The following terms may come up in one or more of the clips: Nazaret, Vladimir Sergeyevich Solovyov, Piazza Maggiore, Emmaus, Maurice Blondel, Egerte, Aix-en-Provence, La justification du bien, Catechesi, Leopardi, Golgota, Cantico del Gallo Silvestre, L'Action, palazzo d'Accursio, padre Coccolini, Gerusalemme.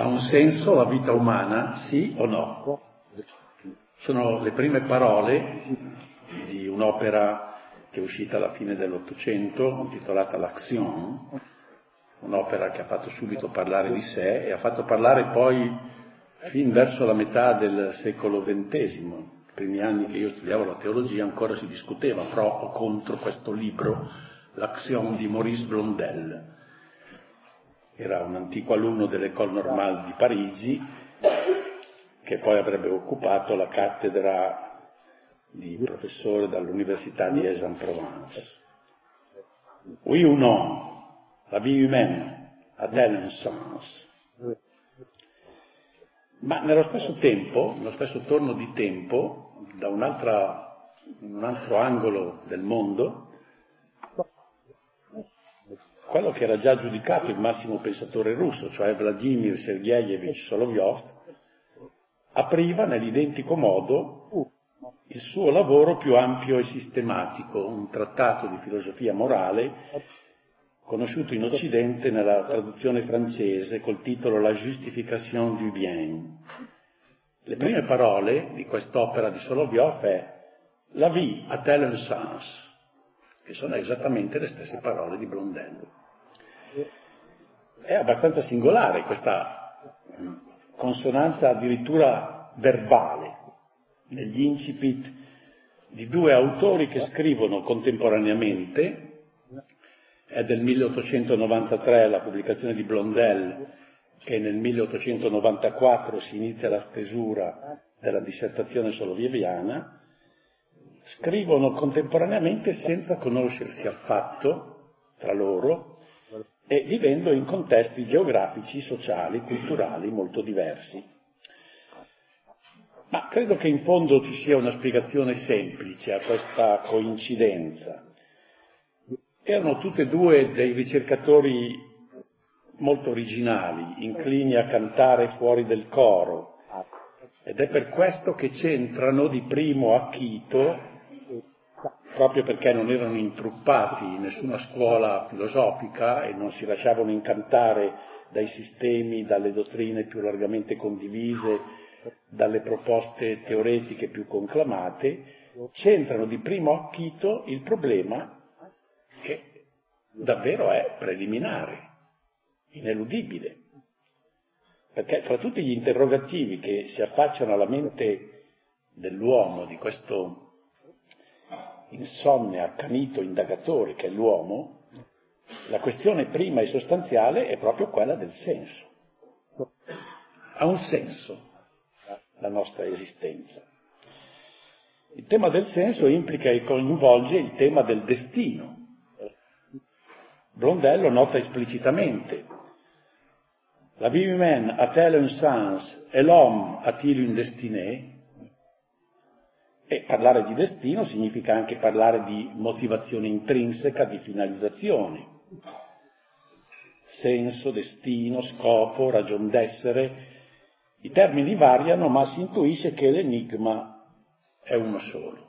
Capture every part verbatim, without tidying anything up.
Ha un senso la vita umana, sì o no? Sono le prime parole di un'opera che è uscita alla fine dell'Ottocento, intitolata L'Action, un'opera che ha fatto subito parlare di sé e ha fatto parlare poi fin verso la metà del secolo ventesimo. I primi anni che io studiavo la teologia ancora si discuteva pro o contro questo libro, L'Action di Maurice Blondel. Era un antico alunno dell'École Normale di Parigi, che poi avrebbe occupato la cattedra di professore dall'Università di Aix-en-Provence. Oui ou non, la vie humaine a-t-elle un sens? Ma nello stesso tempo, nello stesso torno di tempo, da un'altra, un altro angolo del mondo, quello che era già giudicato il massimo pensatore russo, cioè Vladimir Sergeyevich Solovyov, apriva nell'identico modo il suo lavoro più ampio e sistematico, un trattato di filosofia morale conosciuto in Occidente nella traduzione francese col titolo La justification du bien. Le prime parole di quest'opera di Solovyov è La vie a-t-elle un sens? Che sono esattamente le stesse parole di Blondel. È abbastanza singolare questa consonanza addirittura verbale negli incipit di due autori che scrivono contemporaneamente. È del milleottocentonovantatré la pubblicazione di Blondel, che nel milleottocentonovantaquattro si inizia la stesura della dissertazione solovieviana. Scrivono contemporaneamente senza conoscersi affatto tra loro e vivendo in contesti geografici, sociali, culturali molto diversi. Ma credo che in fondo ci sia una spiegazione semplice a questa coincidenza. Erano tutte e due dei ricercatori molto originali, inclini a cantare fuori del coro, ed è per questo che c'entrano di primo acchito, proprio perché non erano intruppati in nessuna scuola filosofica e non si lasciavano incantare dai sistemi, dalle dottrine più largamente condivise, dalle proposte teoretiche più conclamate, c'entrano di primo acchito il problema che davvero è preliminare, ineludibile, perché tra tutti gli interrogativi che si affacciano alla mente dell'uomo, di questo insonne, accanito indagatore che è l'uomo, la questione prima e sostanziale è proprio quella del senso. Ha un senso la nostra esistenza. Il tema del senso implica e coinvolge il tema del destino. Blondel lo nota esplicitamente. La vie humaine a-t-elle un sens? Et l'homme a-t-il une destinée? E parlare di destino significa anche parlare di motivazione intrinseca, di finalizzazione. Senso, destino, scopo, ragion d'essere. I termini variano, ma si intuisce che l'enigma è uno solo.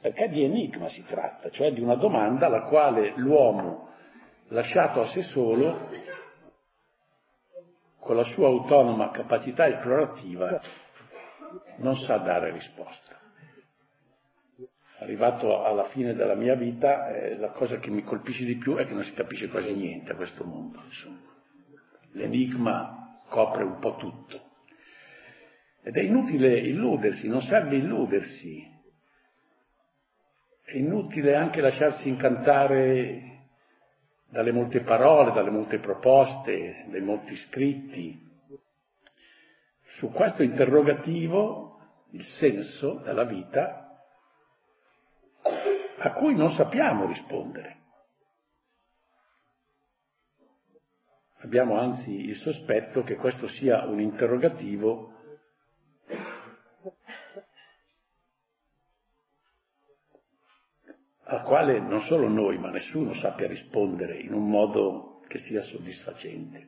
Perché di enigma si tratta, cioè di una domanda alla quale l'uomo, lasciato a sé solo, con la sua autonoma capacità esplorativa, non sa dare risposta. Arrivato alla fine della mia vita, eh, la cosa che mi colpisce di più è che non si capisce quasi niente a questo mondo, insomma. L'enigma copre un po' tutto. Ed è inutile illudersi, non serve illudersi. È inutile anche lasciarsi incantare dalle molte parole, dalle molte proposte, dai molti scritti. Su questo interrogativo, il senso della vita, a cui non sappiamo rispondere. Abbiamo anzi il sospetto che questo sia un interrogativo al quale non solo noi, ma nessuno sappia rispondere in un modo che sia soddisfacente.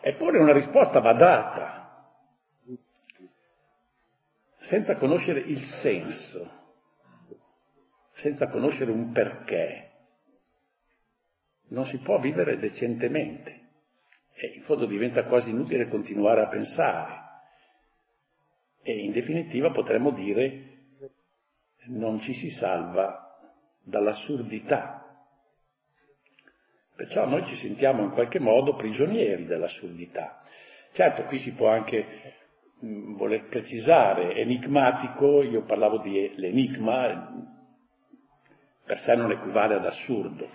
Eppure una risposta va data. Senza conoscere il senso, senza conoscere un perché, non si può vivere decentemente e in fondo diventa quasi inutile continuare a pensare. E in definitiva potremmo dire non ci si salva dall'assurdità. Perciò noi ci sentiamo in qualche modo prigionieri dell'assurdità. Certo, qui si può anche mh, voler precisare, enigmatico, io parlavo di l'enigma, per sé non equivale ad assurdo.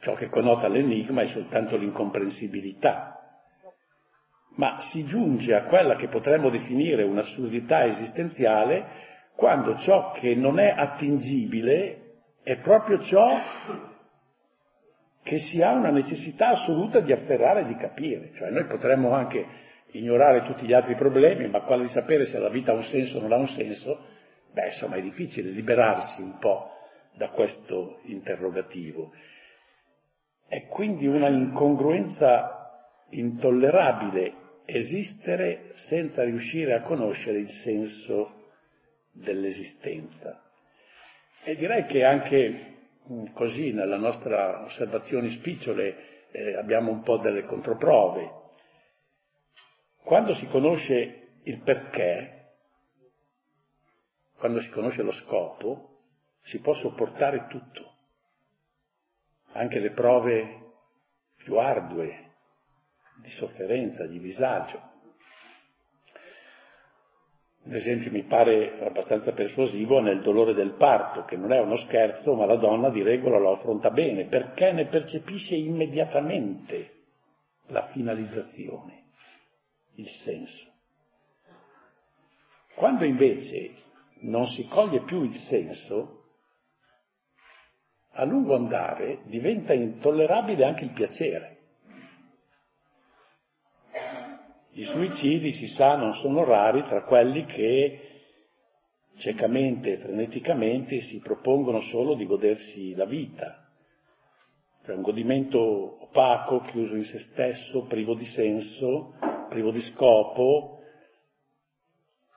Ciò che connota l'enigma è soltanto l'incomprensibilità. Ma si giunge a quella che potremmo definire un'assurdità esistenziale quando ciò che non è attingibile è proprio ciò che si ha una necessità assoluta di afferrare e di capire. Cioè noi potremmo anche ignorare tutti gli altri problemi, ma quello di sapere se la vita ha un senso o non ha un senso, beh, insomma, è difficile liberarsi un po' da questo interrogativo. È quindi una incongruenza intollerabile esistere senza riuscire a conoscere il senso dell'esistenza. E direi che anche così nella nostra osservazione spicciole eh, abbiamo un po' delle controprove. Quando si conosce il perché, quando si conosce lo scopo, si può sopportare tutto, anche le prove più ardue di sofferenza, di disagio. Un esempio mi pare abbastanza persuasivo nel dolore del parto, che non è uno scherzo, ma la donna di regola lo affronta bene, perché ne percepisce immediatamente la finalizzazione, il senso. Quando invece non si coglie più il senso, a lungo andare diventa intollerabile anche il piacere. I suicidi, si sa, non sono rari tra quelli che ciecamente e freneticamente si propongono solo di godersi la vita, cioè un godimento opaco, chiuso in se stesso, privo di senso, privo di scopo.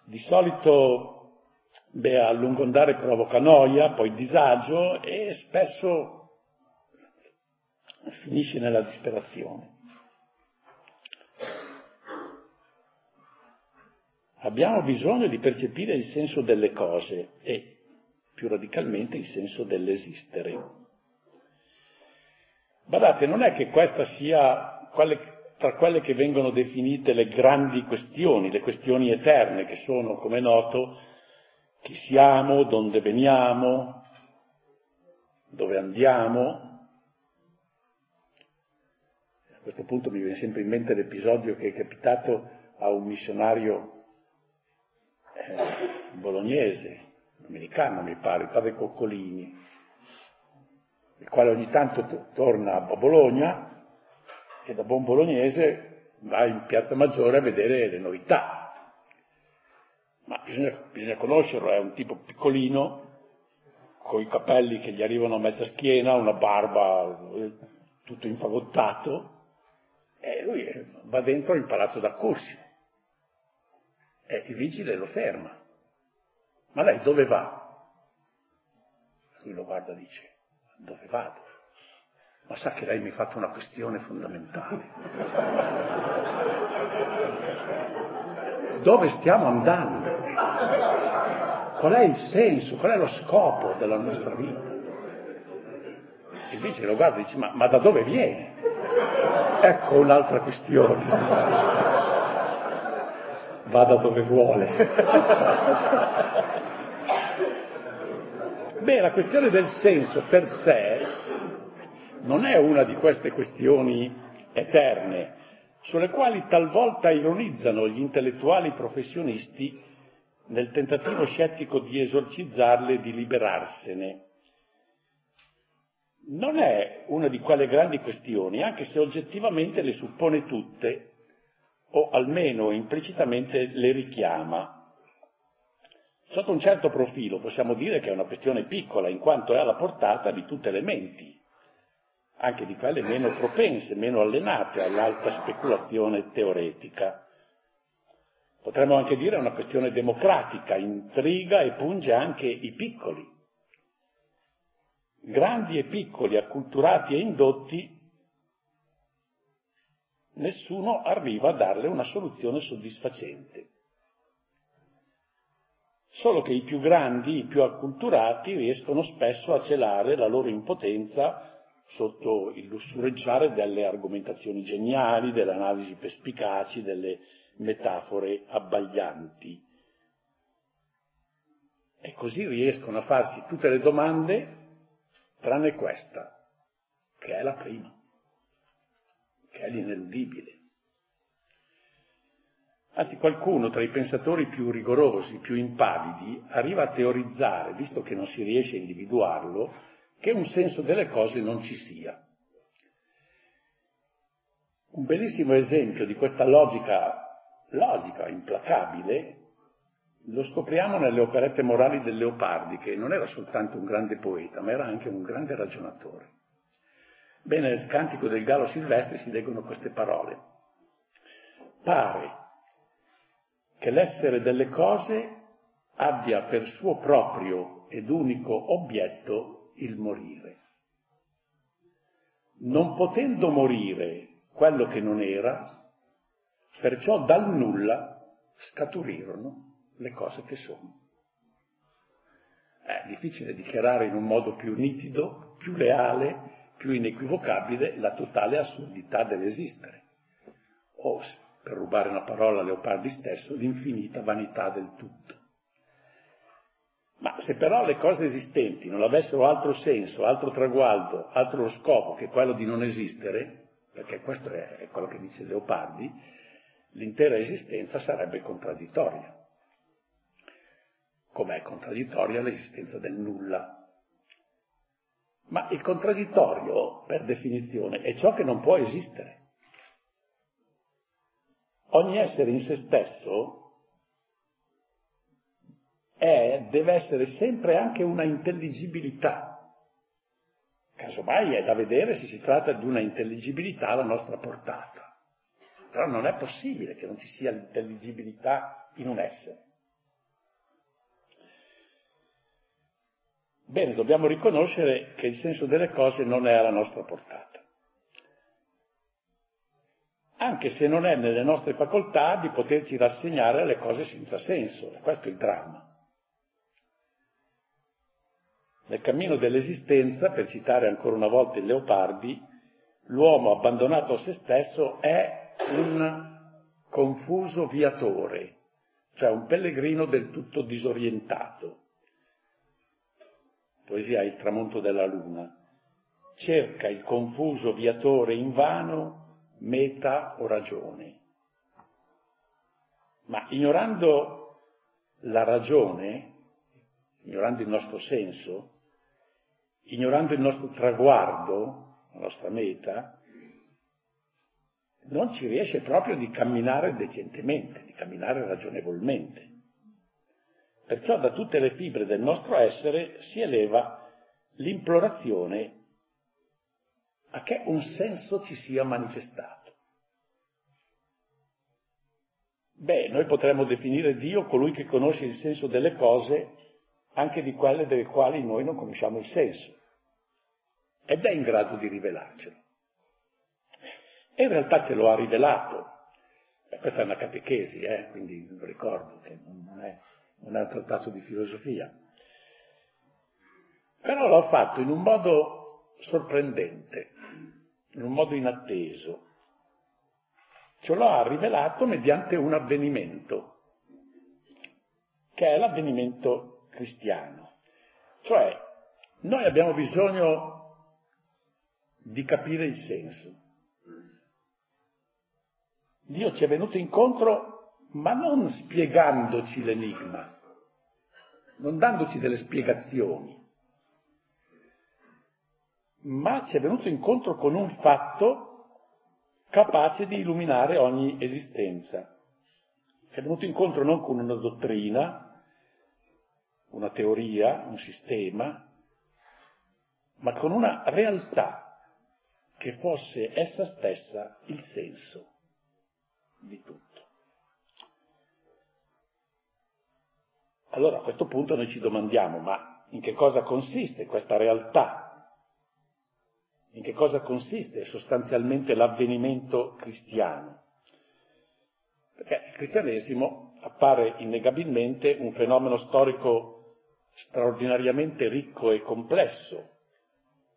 Di solito, beh, a lungo andare provoca noia, poi disagio e spesso finisce nella disperazione. Abbiamo bisogno di percepire il senso delle cose e, più radicalmente, il senso dell'esistere. Guardate, non è che questa sia quelle, tra quelle che vengono definite le grandi questioni, le questioni eterne, che sono, come è noto, chi siamo, donde veniamo, dove andiamo. A questo punto mi viene sempre in mente l'episodio che è capitato a un missionario bolognese, americano mi pare, il padre Coccolini, il quale ogni tanto t- torna a Bologna e da buon bolognese va in Piazza Maggiore a vedere le novità. Ma bisogna, bisogna conoscerlo, è un tipo piccolino, con i capelli che gli arrivano a mezza schiena, una barba, tutto infagottato, e lui va dentro il palazzo d'Accursio. E il vigile lo ferma. Ma lei dove va? Lui lo guarda e dice, dove vado? Ma sa che lei mi ha fatto una questione fondamentale. Dove stiamo andando? Qual è il senso? Qual è lo scopo della nostra vita? Il vigile lo guarda e dice, ma, ma da dove viene? Ecco un'altra questione. Vada dove vuole. Beh, la questione del senso per sé non è una di queste questioni eterne, sulle quali talvolta ironizzano gli intellettuali professionisti nel tentativo scettico di esorcizzarle e di liberarsene. Non è una di quelle grandi questioni, anche se oggettivamente le suppone tutte, o almeno implicitamente le richiama. Sotto un certo profilo possiamo dire che è una questione piccola, in quanto è alla portata di tutte le menti, anche di quelle meno propense, meno allenate all'alta speculazione teoretica. Potremmo anche dire è una questione democratica, intriga e punge anche i piccoli. grandi e piccoli, acculturati e indotti, nessuno arriva a darle una soluzione soddisfacente. Solo che i più grandi, i più acculturati, riescono spesso a celare la loro impotenza sotto il lussureggiare delle argomentazioni geniali, delle analisi perspicaci, delle metafore abbaglianti. E così riescono a farsi tutte le domande, tranne questa, che è la prima, che è l'ineludibile. Anzi, qualcuno tra i pensatori più rigorosi, più impavidi, arriva a teorizzare, visto che non si riesce a individuarlo, che un senso delle cose non ci sia. Un bellissimo esempio di questa logica, logica implacabile, lo scopriamo nelle operette morali del Leopardi, che non era soltanto un grande poeta, ma era anche un grande ragionatore. Bene, nel Cantico del Gallo Silvestre si leggono queste parole. Pare che l'essere delle cose abbia per suo proprio ed unico obietto il morire. Non potendo morire quello che non era, perciò dal nulla scaturirono le cose che sono. È difficile dichiarare in un modo più nitido, più leale, più inequivocabile la totale assurdità dell'esistere. O, per rubare una parola a Leopardi stesso, l'infinita vanità del tutto. Ma se però le cose esistenti non avessero altro senso, altro traguardo, altro scopo che quello di non esistere, perché questo è quello che dice Leopardi, l'intera esistenza sarebbe contraddittoria. Com'è contraddittoria l'esistenza del nulla? Ma il contraddittorio, per definizione, è ciò che non può esistere. Ogni essere in se stesso è, deve essere sempre anche una intelligibilità. Casomai è da vedere se si tratta di una intelligibilità alla nostra portata. Però non è possibile che non ci sia l'intelligibilità in un essere. Bene, dobbiamo riconoscere che il senso delle cose non è alla nostra portata, anche se non è nelle nostre facoltà di poterci rassegnare alle cose senza senso. Questo è il dramma. Nel cammino dell'esistenza, per citare ancora una volta il Leopardi, l'uomo abbandonato a se stesso è un confuso viatore, cioè un pellegrino del tutto disorientato. Poesia Il tramonto della luna. Cerca il confuso viatore invano meta o ragione. Ma ignorando la ragione, ignorando il nostro senso, ignorando il nostro traguardo, la nostra meta, non ci riesce proprio di camminare decentemente, di camminare ragionevolmente. Perciò da tutte le fibre del nostro essere si eleva l'implorazione a che un senso ci sia manifestato. Beh, noi potremmo definire Dio colui che conosce il senso delle cose, anche di quelle delle quali noi non conosciamo il senso, ed è in grado di rivelarcelo. E in realtà ce lo ha rivelato. E questa è una catechesi, eh? Quindi ricordo che non è... non è un trattato di filosofia, però l'ho fatto in un modo sorprendente, in un modo inatteso. Ce lo ha rivelato mediante un avvenimento, che è l'avvenimento cristiano. Cioè, noi abbiamo bisogno di capire il senso. Dio ci è venuto incontro, ma non spiegandoci l'enigma, non dandoci delle spiegazioni, ma ci è venuto incontro con un fatto capace di illuminare ogni esistenza. Ci è venuto incontro non con una dottrina, una teoria, un sistema, ma con una realtà che fosse essa stessa il senso di tutto. Allora a questo punto noi ci domandiamo, ma in che cosa consiste questa realtà in che cosa consiste sostanzialmente l'avvenimento cristiano. Perché il cristianesimo appare innegabilmente un fenomeno storico straordinariamente ricco e complesso,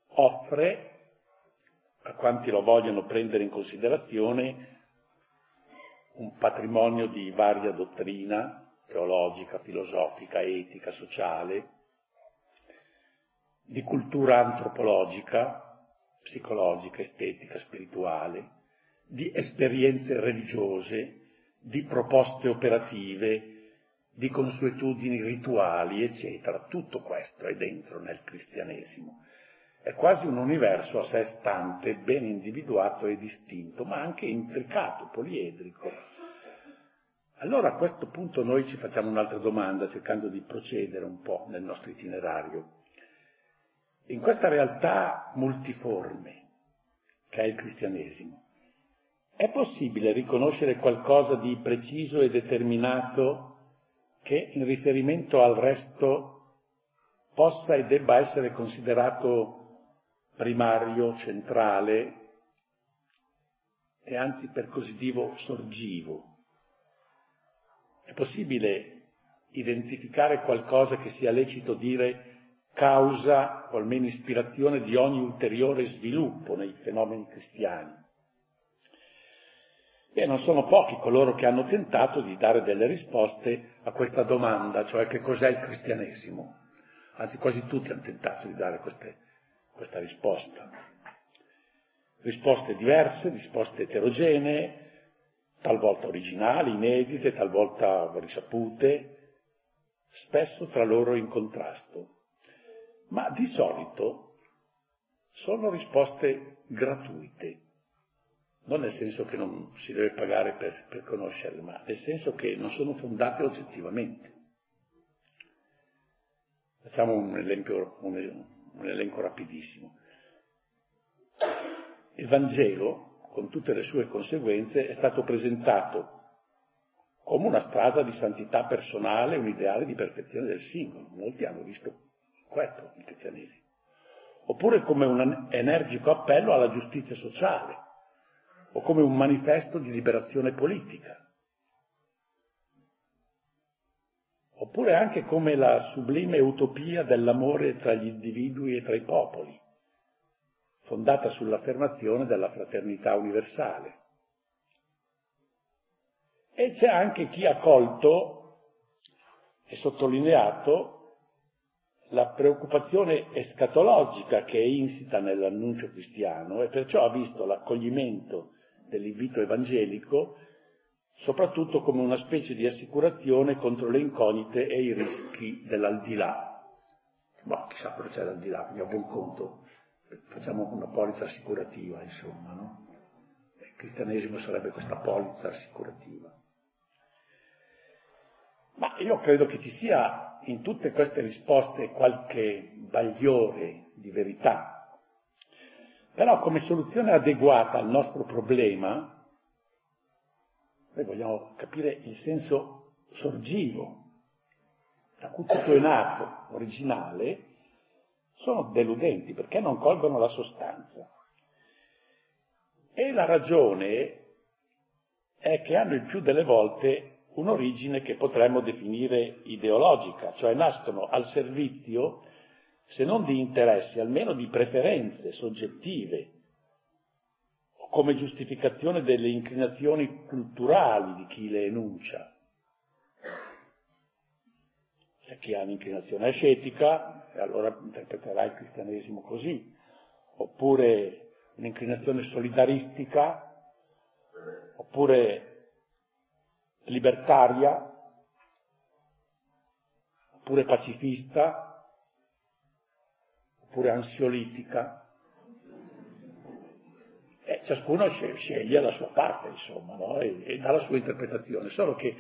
offre a quanti lo vogliono prendere in considerazione un patrimonio di varia dottrina teologica, filosofica, etica, sociale, di cultura antropologica, psicologica, estetica, spirituale, di esperienze religiose, di proposte operative, di consuetudini rituali, eccetera. Tutto questo è dentro nel cristianesimo. È quasi un universo a sé stante, ben individuato e distinto, ma anche intricato, poliedrico. Allora a questo punto noi ci facciamo un'altra domanda, cercando di procedere un po' nel nostro itinerario. In questa realtà multiforme, che è il cristianesimo, è possibile riconoscere qualcosa di preciso e determinato che in riferimento al resto possa e debba essere considerato primario, centrale e anzi per così dire sorgivo? È possibile identificare qualcosa che sia lecito dire causa o almeno ispirazione di ogni ulteriore sviluppo nei fenomeni cristiani? E non sono pochi coloro che hanno tentato di dare delle risposte a questa domanda, cioè che cos'è il cristianesimo. Anzi, quasi tutti hanno tentato di dare queste questa risposta. Risposte diverse, risposte eterogenee, talvolta originali, inedite, talvolta risapute, spesso tra loro in contrasto. Ma di solito sono risposte gratuite, non nel senso che non si deve pagare per, per conoscerle, ma nel senso che non sono fondate oggettivamente. Facciamo un esempio, un esempio. un elenco rapidissimo. Il Vangelo, con tutte le sue conseguenze, è stato presentato come una strada di santità personale, un ideale di perfezione del singolo. Molti hanno visto questo, il cristianesimo. Oppure come un energico appello alla giustizia sociale, o come un manifesto di liberazione politica. Oppure anche come la sublime utopia dell'amore tra gli individui e tra i popoli, fondata sull'affermazione della fraternità universale. E c'è anche chi ha colto e sottolineato la preoccupazione escatologica che è insita nell'annuncio cristiano e perciò ha visto l'accoglimento dell'invito evangelico soprattutto come una specie di assicurazione contro le incognite e i rischi dell'aldilà. Ma chissà cosa c'è l'aldilà, quindi a buon conto facciamo una polizza assicurativa, insomma, no? Il cristianesimo sarebbe questa polizza assicurativa. Ma io credo che ci sia in tutte queste risposte qualche bagliore di verità. Però come soluzione adeguata al nostro problema noi vogliamo capire il senso sorgivo, da cui tutto è nato, originale, sono deludenti perché non colgono la sostanza. E la ragione è che hanno il più delle volte un'origine che potremmo definire ideologica, cioè nascono al servizio, se non di interessi, almeno di preferenze soggettive, come giustificazione delle inclinazioni culturali di chi le enuncia. C'è chi ha un'inclinazione ascetica, e allora interpreterà il cristianesimo così, oppure un'inclinazione solidaristica, oppure libertaria, oppure pacifista, oppure ansiolitica. E ciascuno sceglie la sua parte, insomma, no? e, e dà la sua interpretazione, solo che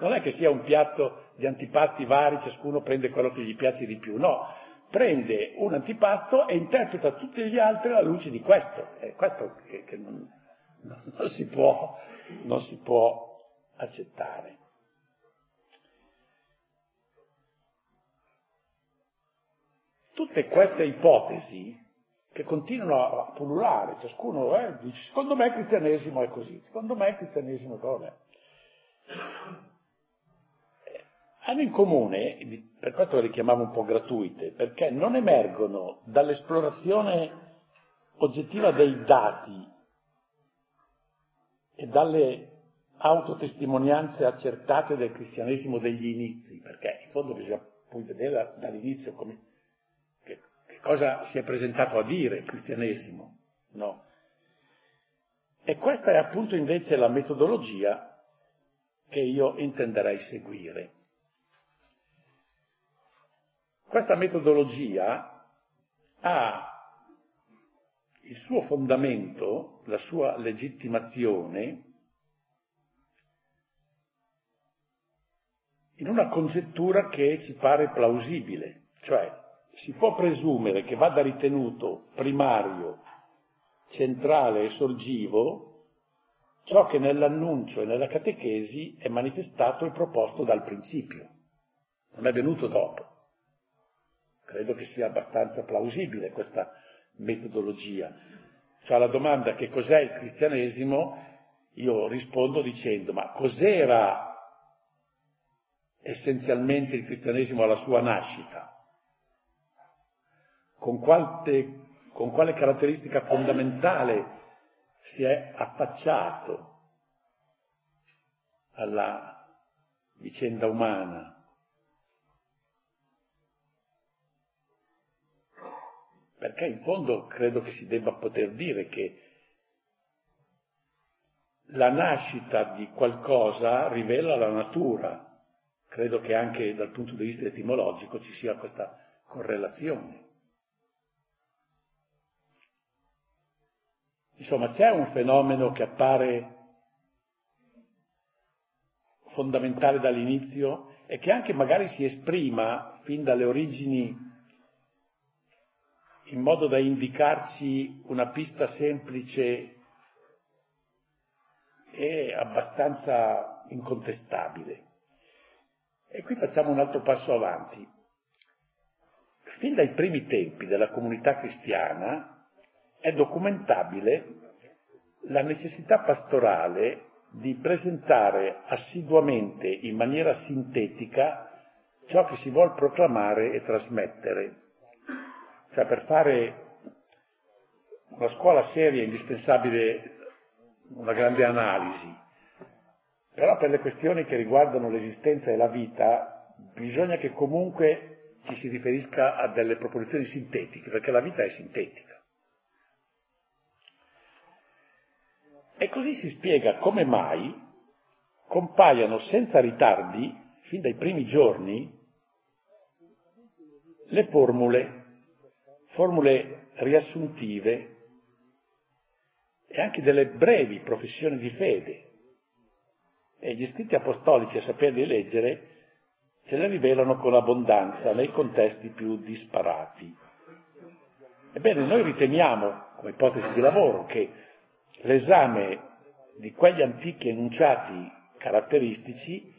non è che sia un piatto di antipasti vari, ciascuno prende quello che gli piace di più, no, prende un antipasto e interpreta tutti gli altri alla luce di questo, è questo che, che non, non, si può, non si può accettare. Tutte queste ipotesi che continuano a pullulare, ciascuno eh, dice, secondo me il cristianesimo è così, secondo me il cristianesimo non è. Hanno in comune, per questo le chiamavo un po' gratuite, perché non emergono dall'esplorazione oggettiva dei dati e dalle autotestimonianze accertate del cristianesimo degli inizi, perché in fondo bisogna poi vedere dall'inizio come, che, che cosa si è presentato a dire il cristianesimo, no? E questa è appunto invece la metodologia che io intenderei seguire. Questa metodologia ha il suo fondamento, la sua legittimazione, in una congettura che ci pare plausibile, cioè si può presumere che vada ritenuto primario, centrale e sorgivo ciò che nell'annuncio e nella catechesi è manifestato e proposto dal principio, non è venuto dopo. Credo che sia abbastanza plausibile questa metodologia. Cioè alla domanda che cos'è il cristianesimo, io rispondo dicendo ma cos'era essenzialmente il cristianesimo alla sua nascita? Con quale, con quale caratteristica fondamentale si è affacciato alla vicenda umana? Perché in fondo credo che si debba poter dire che la nascita di qualcosa rivela la natura, credo che anche dal punto di vista etimologico ci sia questa correlazione. Insomma, c'è un fenomeno che appare fondamentale dall'inizio e che anche magari si esprima fin dalle origini in modo da indicarci una pista semplice e abbastanza incontestabile. E qui facciamo un altro passo avanti. Fin dai primi tempi della comunità cristiana è documentabile la necessità pastorale di presentare assiduamente, in maniera sintetica, ciò che si vuol proclamare e trasmettere. Cioè, per fare una scuola seria è indispensabile una grande analisi, però per le questioni che riguardano l'esistenza e la vita bisogna che comunque ci si riferisca a delle proposizioni sintetiche, perché la vita è sintetica. E così si spiega come mai compaiano senza ritardi, fin dai primi giorni, le formule formule riassuntive e anche delle brevi professioni di fede, e gli scritti apostolici a saperli leggere ce le rivelano con abbondanza nei contesti più disparati. Ebbene, noi riteniamo, come ipotesi di lavoro, che l'esame di quegli antichi enunciati caratteristici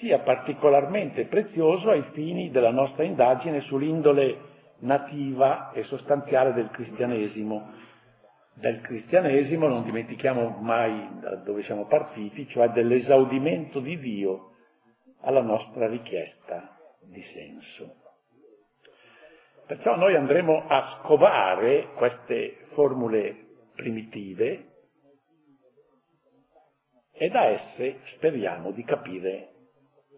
sia particolarmente prezioso ai fini della nostra indagine sull'indole nativa e sostanziale del cristianesimo, del cristianesimo non dimentichiamo mai da dove siamo partiti, cioè dell'esaudimento di Dio alla nostra richiesta di senso. Perciò noi andremo a scovare queste formule primitive e da esse speriamo di capire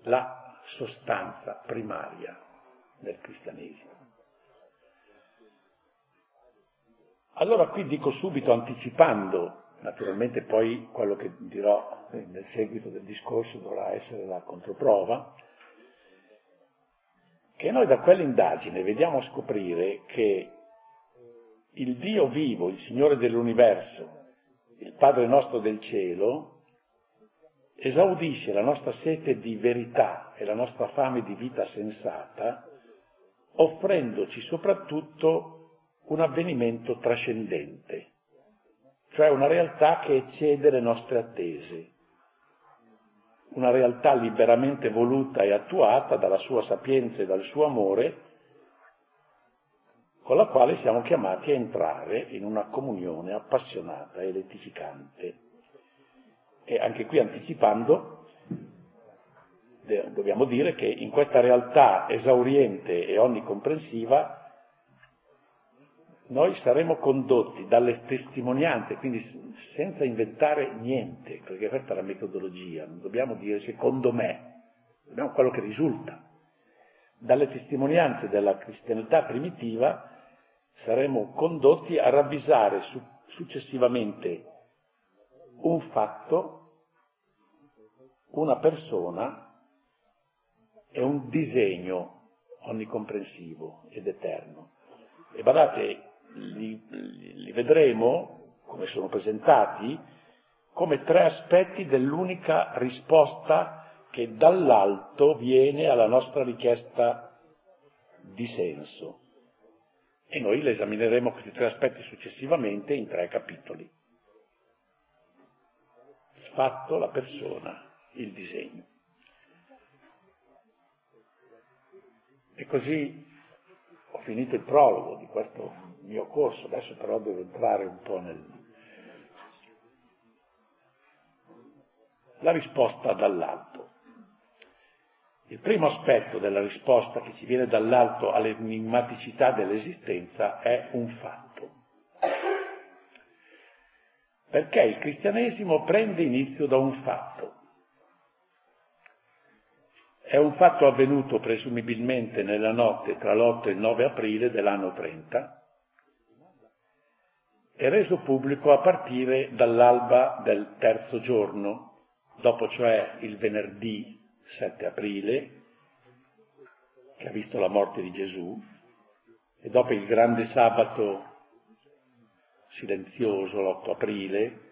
la sostanza primaria del cristianesimo. Allora qui dico subito, anticipando, naturalmente poi quello che dirò nel seguito del discorso dovrà essere la controprova, che noi da quell'indagine vediamo a scoprire che il Dio vivo, il Signore dell'universo, il Padre nostro del cielo, esaudisce la nostra sete di verità e la nostra fame di vita sensata, offrendoci soprattutto un avvenimento trascendente, cioè una realtà che eccede le nostre attese, una realtà liberamente voluta e attuata dalla sua sapienza e dal suo amore, con la quale siamo chiamati a entrare in una comunione appassionata e rettificante. E anche qui, anticipando, dobbiamo dire che in questa realtà esauriente e onnicomprensiva noi saremo condotti dalle testimonianze, quindi senza inventare niente, perché questa è la metodologia, non dobbiamo dire secondo me, dobbiamo quello che risulta. Dalle testimonianze della cristianità primitiva saremo condotti a ravvisare su, successivamente un fatto, una persona e un disegno onnicomprensivo ed eterno. E guardate, Li, li vedremo, come sono presentati, come tre aspetti dell'unica risposta che dall'alto viene alla nostra richiesta di senso. E noi le esamineremo questi tre aspetti successivamente in tre capitoli. Il fatto, la persona, il disegno. E così ho finito il prologo di questo mio corso, adesso però devo entrare un po' nel... La risposta dall'alto. Il primo aspetto della risposta che ci viene dall'alto all'enigmaticità dell'esistenza è un fatto. Perché il cristianesimo prende inizio da un fatto. È un fatto avvenuto presumibilmente nella notte tra l'otto e il nove aprile dell'anno trenta, è reso pubblico a partire dall'alba del terzo giorno, dopo cioè il venerdì sette aprile, che ha visto la morte di Gesù, e dopo il grande sabato silenzioso, l'otto aprile,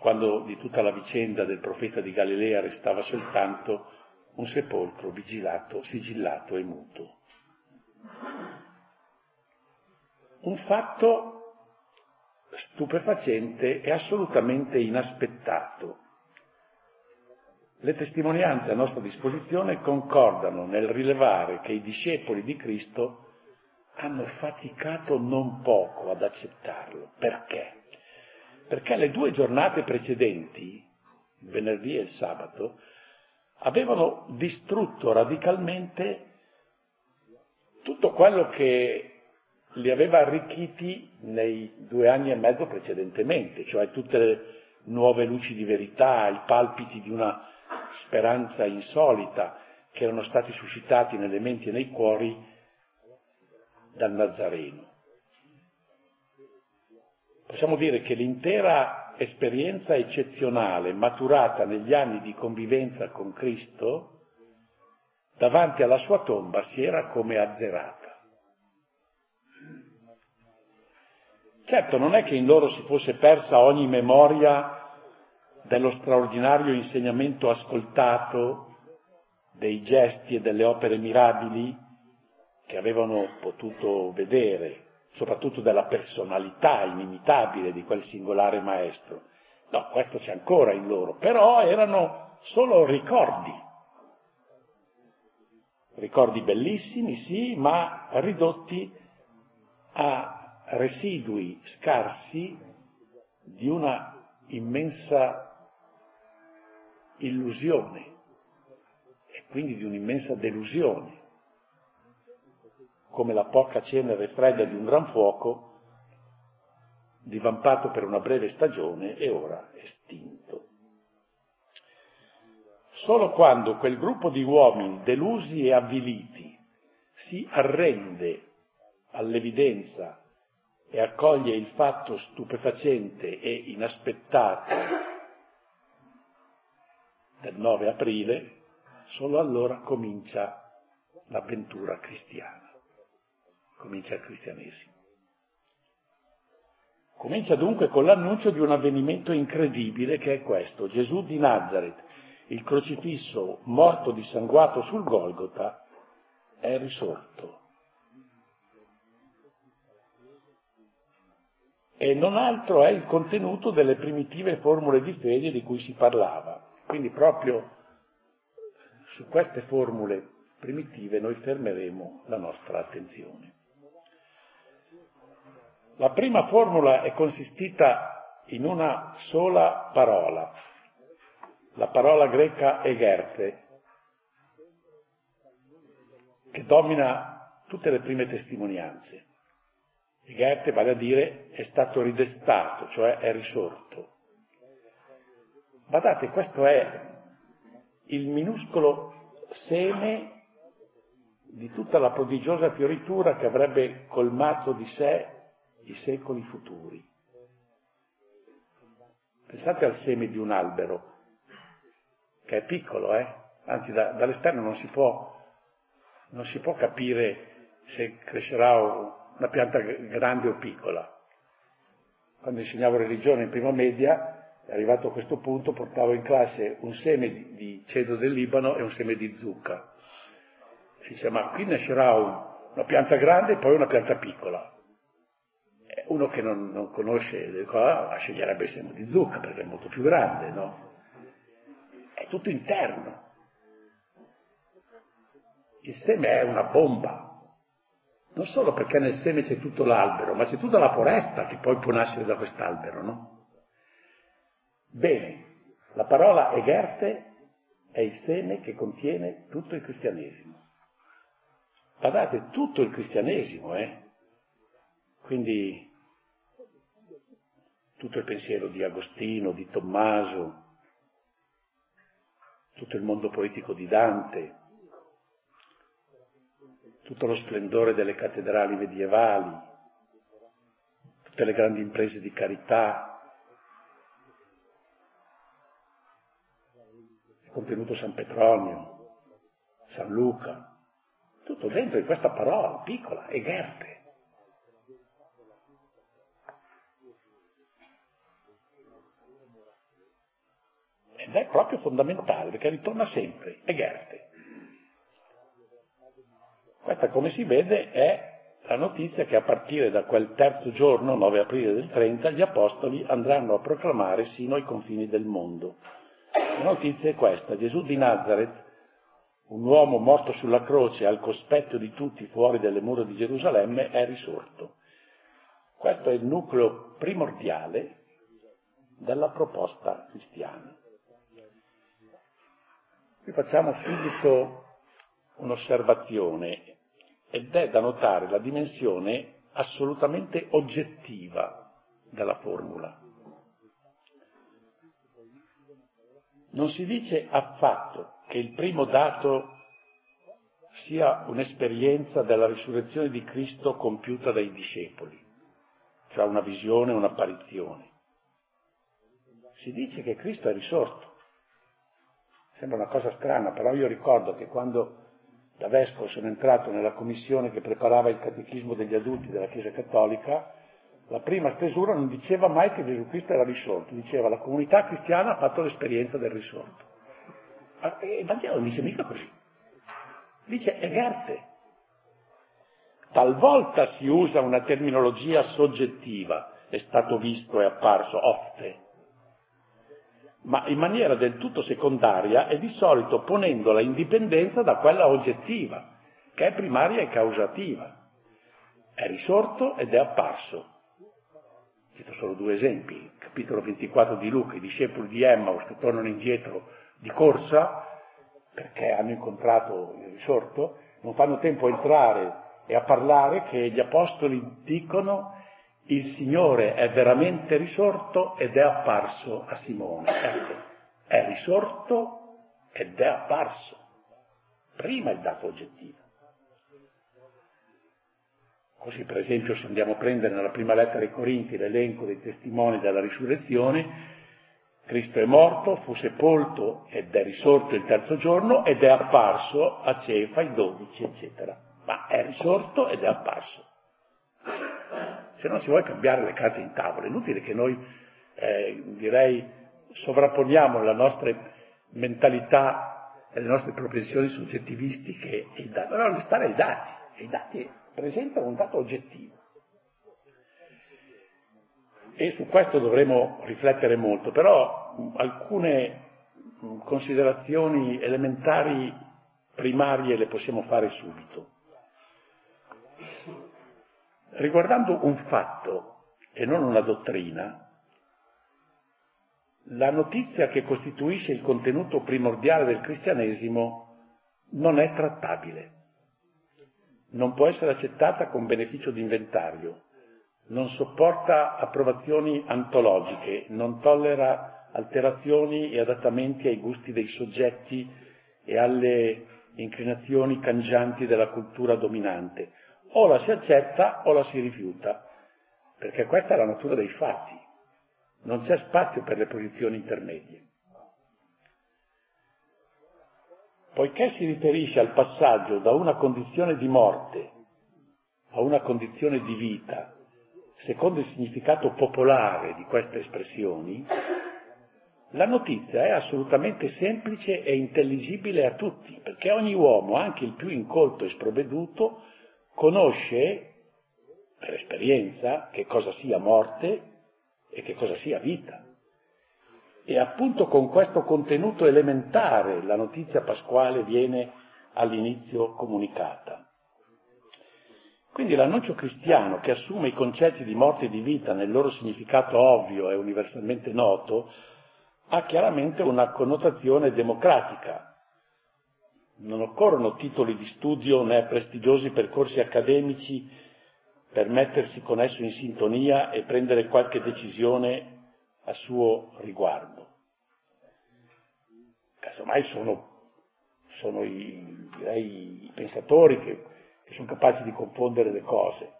quando di tutta la vicenda del profeta di Galilea restava soltanto un sepolcro vigilato, sigillato e muto. Un fatto stupefacente e assolutamente inaspettato. Le testimonianze a nostra disposizione concordano nel rilevare che i discepoli di Cristo hanno faticato non poco ad accettarlo. Perché? Perché le due giornate precedenti, il venerdì e il sabato, avevano distrutto radicalmente tutto quello che li aveva arricchiti nei due anni e mezzo precedentemente, cioè tutte le nuove luci di verità, i palpiti di una speranza insolita che erano stati suscitati nelle menti e nei cuori dal Nazareno. Possiamo dire che l'intera esperienza eccezionale maturata negli anni di convivenza con Cristo, davanti alla sua tomba si era come azzerata. Certo, non è che in loro si fosse persa ogni memoria dello straordinario insegnamento ascoltato, dei gesti e delle opere mirabili che avevano potuto vedere, soprattutto della personalità inimitabile di quel singolare maestro. No, questo c'è ancora in loro, però erano solo ricordi. Ricordi bellissimi, sì, ma ridotti a residui scarsi di una immensa illusione e quindi di un'immensa delusione, come la poca cenere fredda di un gran fuoco divampato per una breve stagione e ora estinto. Solo quando quel gruppo di uomini delusi e avviliti si arrende all'evidenza e accoglie il fatto stupefacente e inaspettato del nove aprile, solo allora comincia l'avventura cristiana, comincia il cristianesimo. Comincia dunque con l'annuncio di un avvenimento incredibile che è questo: Gesù di Nazaret, il crocifisso morto dissanguato sul Golgota, è risorto. E non altro è il contenuto delle primitive formule di fede di cui si parlava. Quindi proprio su queste formule primitive noi fermeremo la nostra attenzione. La prima formula è consistita in una sola parola. La parola greca egerte, che domina tutte le prime testimonianze. Egerte, vale a dire, è stato ridestato, cioè è risorto. Guardate, questo è il minuscolo seme di tutta la prodigiosa fioritura che avrebbe colmato di sé i secoli futuri. Pensate al seme di un albero, che è piccolo, eh? Anzi, da, dall'esterno non si può non si può capire se crescerà una pianta grande o piccola. Quando insegnavo religione in prima media, arrivato a questo punto, portavo in classe un seme di, di cedro del Libano e un seme di zucca. Si dice, ma qui nascerà un, una pianta grande e poi una pianta piccola. Uno che non, non conosce, ah, sceglierebbe il seme di zucca perché è molto più grande, no? È tutto interno. Il seme è una bomba, non solo perché nel seme c'è tutto l'albero, ma c'è tutta la foresta che poi può nascere da quest'albero, no? Bene, la parola egerte è il seme che contiene tutto il cristianesimo. Guardate, tutto il cristianesimo, eh? Quindi tutto il pensiero di Agostino, di Tommaso, tutto il mondo poetico di Dante, tutto lo splendore delle cattedrali medievali, tutte le grandi imprese di carità, è contenuto San Petronio, San Luca, tutto dentro in questa parola piccola, egerte. Ed è proprio fondamentale, perché ritorna sempre, egerte. Questa, come si vede, è la notizia che a partire da quel terzo giorno, nove aprile del trenta, gli apostoli andranno a proclamare sino ai confini del mondo. La notizia è questa: Gesù di Nazaret, un uomo morto sulla croce al cospetto di tutti fuori dalle mura di Gerusalemme, è risorto. Questo è il nucleo primordiale della proposta cristiana. Qui facciamo subito un'osservazione, ed è da notare la dimensione assolutamente oggettiva della formula. Non si dice affatto che il primo dato sia un'esperienza della risurrezione di Cristo compiuta dai discepoli, cioè una visione, un'apparizione. Si dice che Cristo è risorto. Sembra una cosa strana, però io ricordo che quando da vescovo sono entrato nella commissione che preparava il catechismo degli adulti della Chiesa Cattolica, la prima stesura non diceva mai che Gesù Cristo era risorto, diceva la comunità cristiana ha fatto l'esperienza del risorto. E il Vangelo non dice mica così, dice egerte. Talvolta si usa una terminologia soggettiva, è stato visto, è apparso, ofte, ma in maniera del tutto secondaria e di solito ponendola in dipendenza da quella oggettiva, che è primaria e causativa. È risorto ed è apparso. Cito solo due esempi. Capitolo ventiquattro di Luca, i discepoli di Emmaus che tornano indietro di corsa, perché hanno incontrato il risorto, non fanno tempo a entrare e a parlare che gli apostoli dicono: il Signore è veramente risorto ed è apparso a Simone. Ecco, è risorto ed è apparso. Prima il dato oggettivo. Così, per esempio, se andiamo a prendere nella prima lettera ai Corinti l'elenco dei testimoni della risurrezione, Cristo è morto, fu sepolto ed è risorto il terzo giorno ed è apparso a Cefa, ai dodici, eccetera. Ma è risorto ed è apparso. Se non si vuole cambiare le carte in tavola, è inutile che noi, eh, direi, sovrapponiamo la nostra mentalità e le nostre propensioni soggettivistiche ai dati. Allora, non stare ai dati, e i dati presentano un dato oggettivo. E su questo dovremo riflettere molto, però alcune considerazioni elementari primarie le possiamo fare subito. Riguardando un fatto e non una dottrina, la notizia che costituisce il contenuto primordiale del cristianesimo non è trattabile, non può essere accettata con beneficio d'inventario, non sopporta approvazioni antologiche, non tollera alterazioni e adattamenti ai gusti dei soggetti e alle inclinazioni cangianti della cultura dominante. O la si accetta o la si rifiuta, perché questa è la natura dei fatti. Non c'è spazio per le posizioni intermedie. Poiché si riferisce al passaggio da una condizione di morte a una condizione di vita, secondo il significato popolare di queste espressioni, la notizia è assolutamente semplice e intelligibile a tutti, perché ogni uomo, anche il più incolto e sprovveduto, conosce per esperienza che cosa sia morte e che cosa sia vita. E appunto con questo contenuto elementare la notizia pasquale viene all'inizio comunicata. Quindi l'annuncio cristiano, che assume i concetti di morte e di vita nel loro significato ovvio e universalmente noto, ha chiaramente una connotazione democratica. Non occorrono titoli di studio né prestigiosi percorsi accademici per mettersi con esso in sintonia e prendere qualche decisione a suo riguardo. Casomai sono, sono i, direi, i pensatori che, che sono capaci di confondere le cose.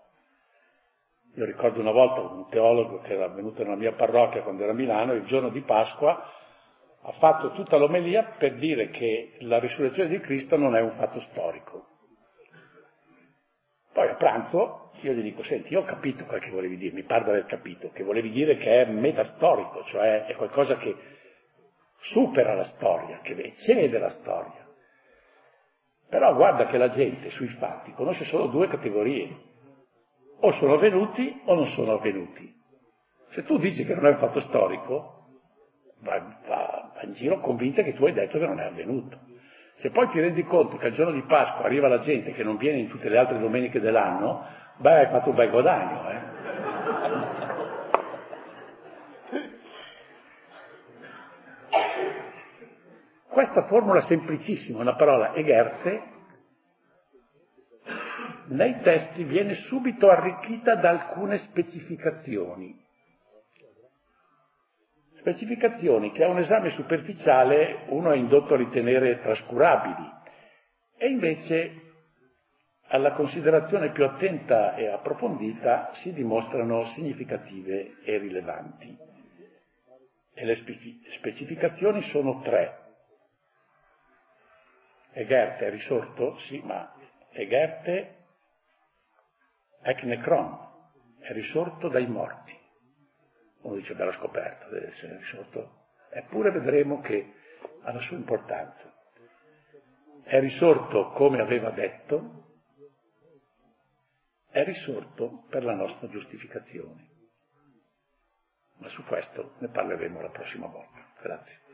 Io ricordo una volta un teologo che era venuto nella mia parrocchia quando era a Milano, il giorno di Pasqua ha fatto tutta l'omelia per dire che la risurrezione di Cristo non è un fatto storico. Poi a pranzo io gli dico: senti, io ho capito quel che volevi dire, mi pare di aver capito, che volevi dire che è metastorico, cioè è qualcosa che supera la storia, che eccede la storia. Però guarda che la gente sui fatti conosce solo due categorie: o sono avvenuti o non sono avvenuti. Se tu dici che non è un fatto storico, va, va, va in giro convinta che tu hai detto che non è avvenuto. Se poi ti rendi conto che al giorno di Pasqua arriva la gente che non viene in tutte le altre domeniche dell'anno, beh, hai fatto un bel guadagno, eh? Questa formula semplicissima, una parola egerte, nei testi viene subito arricchita da alcune specificazioni. Specificazioni che a un esame superficiale uno è indotto a ritenere trascurabili, e invece alla considerazione più attenta e approfondita si dimostrano significative e rilevanti. E le specificazioni sono tre. Egerte è risorto? Sì, ma Egerte ec necron, è risorto dai morti. Uno dice: bella scoperta, deve essere risorto. Eppure vedremo che ha la sua importanza. È risorto come aveva detto, è risorto per la nostra giustificazione. Ma su questo ne parleremo la prossima volta. Grazie.